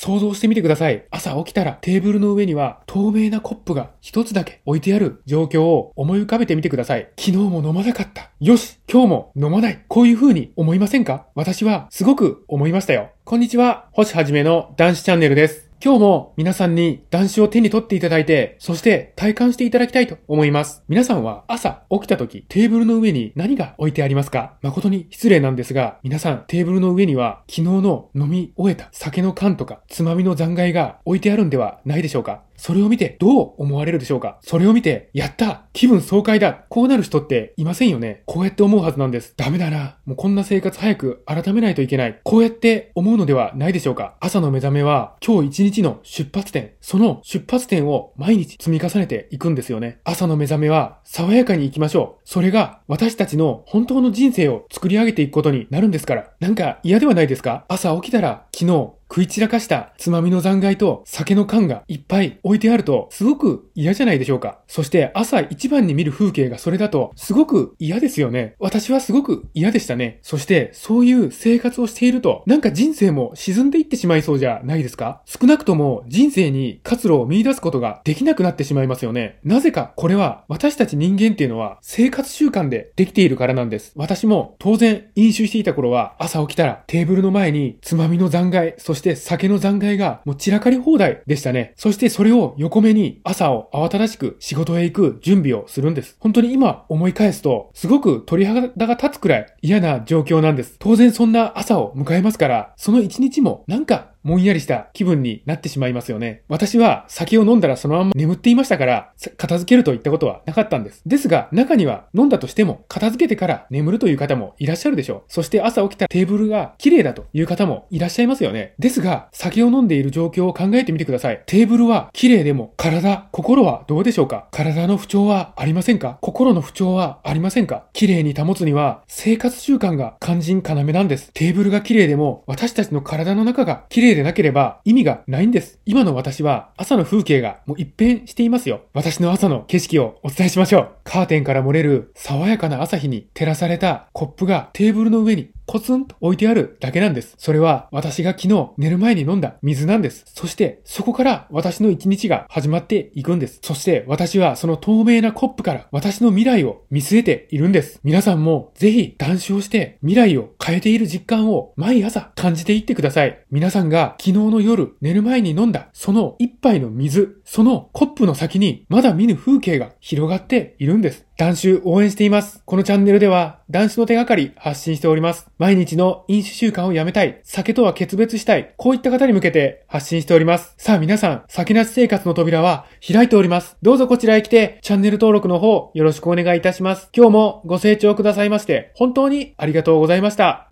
想像してみてください。朝起きたらテーブルの上には透明なコップが一つだけ置いてある状況を思い浮かべてみてください。昨日も飲まなかった、よし今日も飲まない、こういう風に思いませんか？私はすごく思いましたよ。こんにちは、星はじめの男子チャンネルです。今日も皆さんに断酒を手に取っていただいて、そして体感していただきたいと思います。皆さんは朝起きた時、テーブルの上に何が置いてありますか？誠に失礼なんですが、皆さんテーブルの上には昨日の飲み終えた酒の缶とかつまみの残骸が置いてあるんではないでしょうか？それを見てどう思われるでしょうか？それを見て、やった!気分爽快だ!こうなる人っていませんよね。こうやって思うはずなんです。ダメだな。もうこんな生活早く改めないといけない。こうやって思うのではないでしょうか？朝の目覚めは今日一日の出発点。その出発点を毎日積み重ねていくんですよね。朝の目覚めは爽やかに行きましょう。それが私たちの本当の人生を作り上げていくことになるんですから。なんか嫌ではないですか？朝起きたら昨日、食い散らかしたつまみの残骸と酒の缶がいっぱい置いてあるとすごく嫌じゃないでしょうか。そして朝一番に見る風景がそれだとすごく嫌ですよね。私はすごく嫌でしたね。そしてそういう生活をしているとなんか人生も沈んでいってしまいそうじゃないですか。少なくとも人生に活路を見出すことができなくなってしまいますよね。なぜかこれは私たち人間っていうのは生活習慣でできているからなんです。私も当然飲酒していた頃は朝起きたらテーブルの前につまみの残骸、そして酒の残骸がもう散らかり放題でしたね。そしてそれを横目に朝を慌ただしく仕事へ行く準備をするんです。本当に今思い返すとすごく鳥肌が立つくらい嫌な状況なんです。当然そんな朝を迎えますから、その一日もなんかもんやりした気分になってしまいますよね。私は酒を飲んだらそのまま眠っていましたから、片付けるといったことはなかったんです。ですが、中には飲んだとしても片付けてから眠るという方もいらっしゃるでしょう。そして朝起きたテーブルが綺麗だという方もいらっしゃいますよね。ですが、酒を飲んでいる状況を考えてみてください。テーブルは綺麗でも体、心はどうでしょうか？体の不調はありませんか？心の不調はありませんか？綺麗に保つには生活習慣が肝心要なんです。テーブルが綺麗でも私たちの体の中が綺麗でなければ意味がないんです。今の私は朝の風景がもう一変していますよ。私の朝の景色をお伝えしましょう。カーテンから漏れる爽やかな朝日に照らされたコップがテーブルの上にコツンと置いてあるだけなんです。それは私が昨日寝る前に飲んだ水なんです。そしてそこから私の一日が始まっていくんです。そして私はその透明なコップから私の未来を見据えているんです。皆さんもぜひ断酒をして未来を変えている実感を毎朝感じていってください。皆さんが昨日の夜寝る前に飲んだその一杯の水、そのコップの先にまだ見ぬ風景が広がっているんです。断酒応援しています。このチャンネルでは断酒の手がかり発信しております。毎日の飲酒習慣をやめたい、酒とは決別したい、こういった方に向けて発信しております。さあ皆さん、酒なし生活の扉は開いております。どうぞこちらへ来てチャンネル登録の方よろしくお願いいたします。今日もご清聴くださいまして本当にありがとうございました。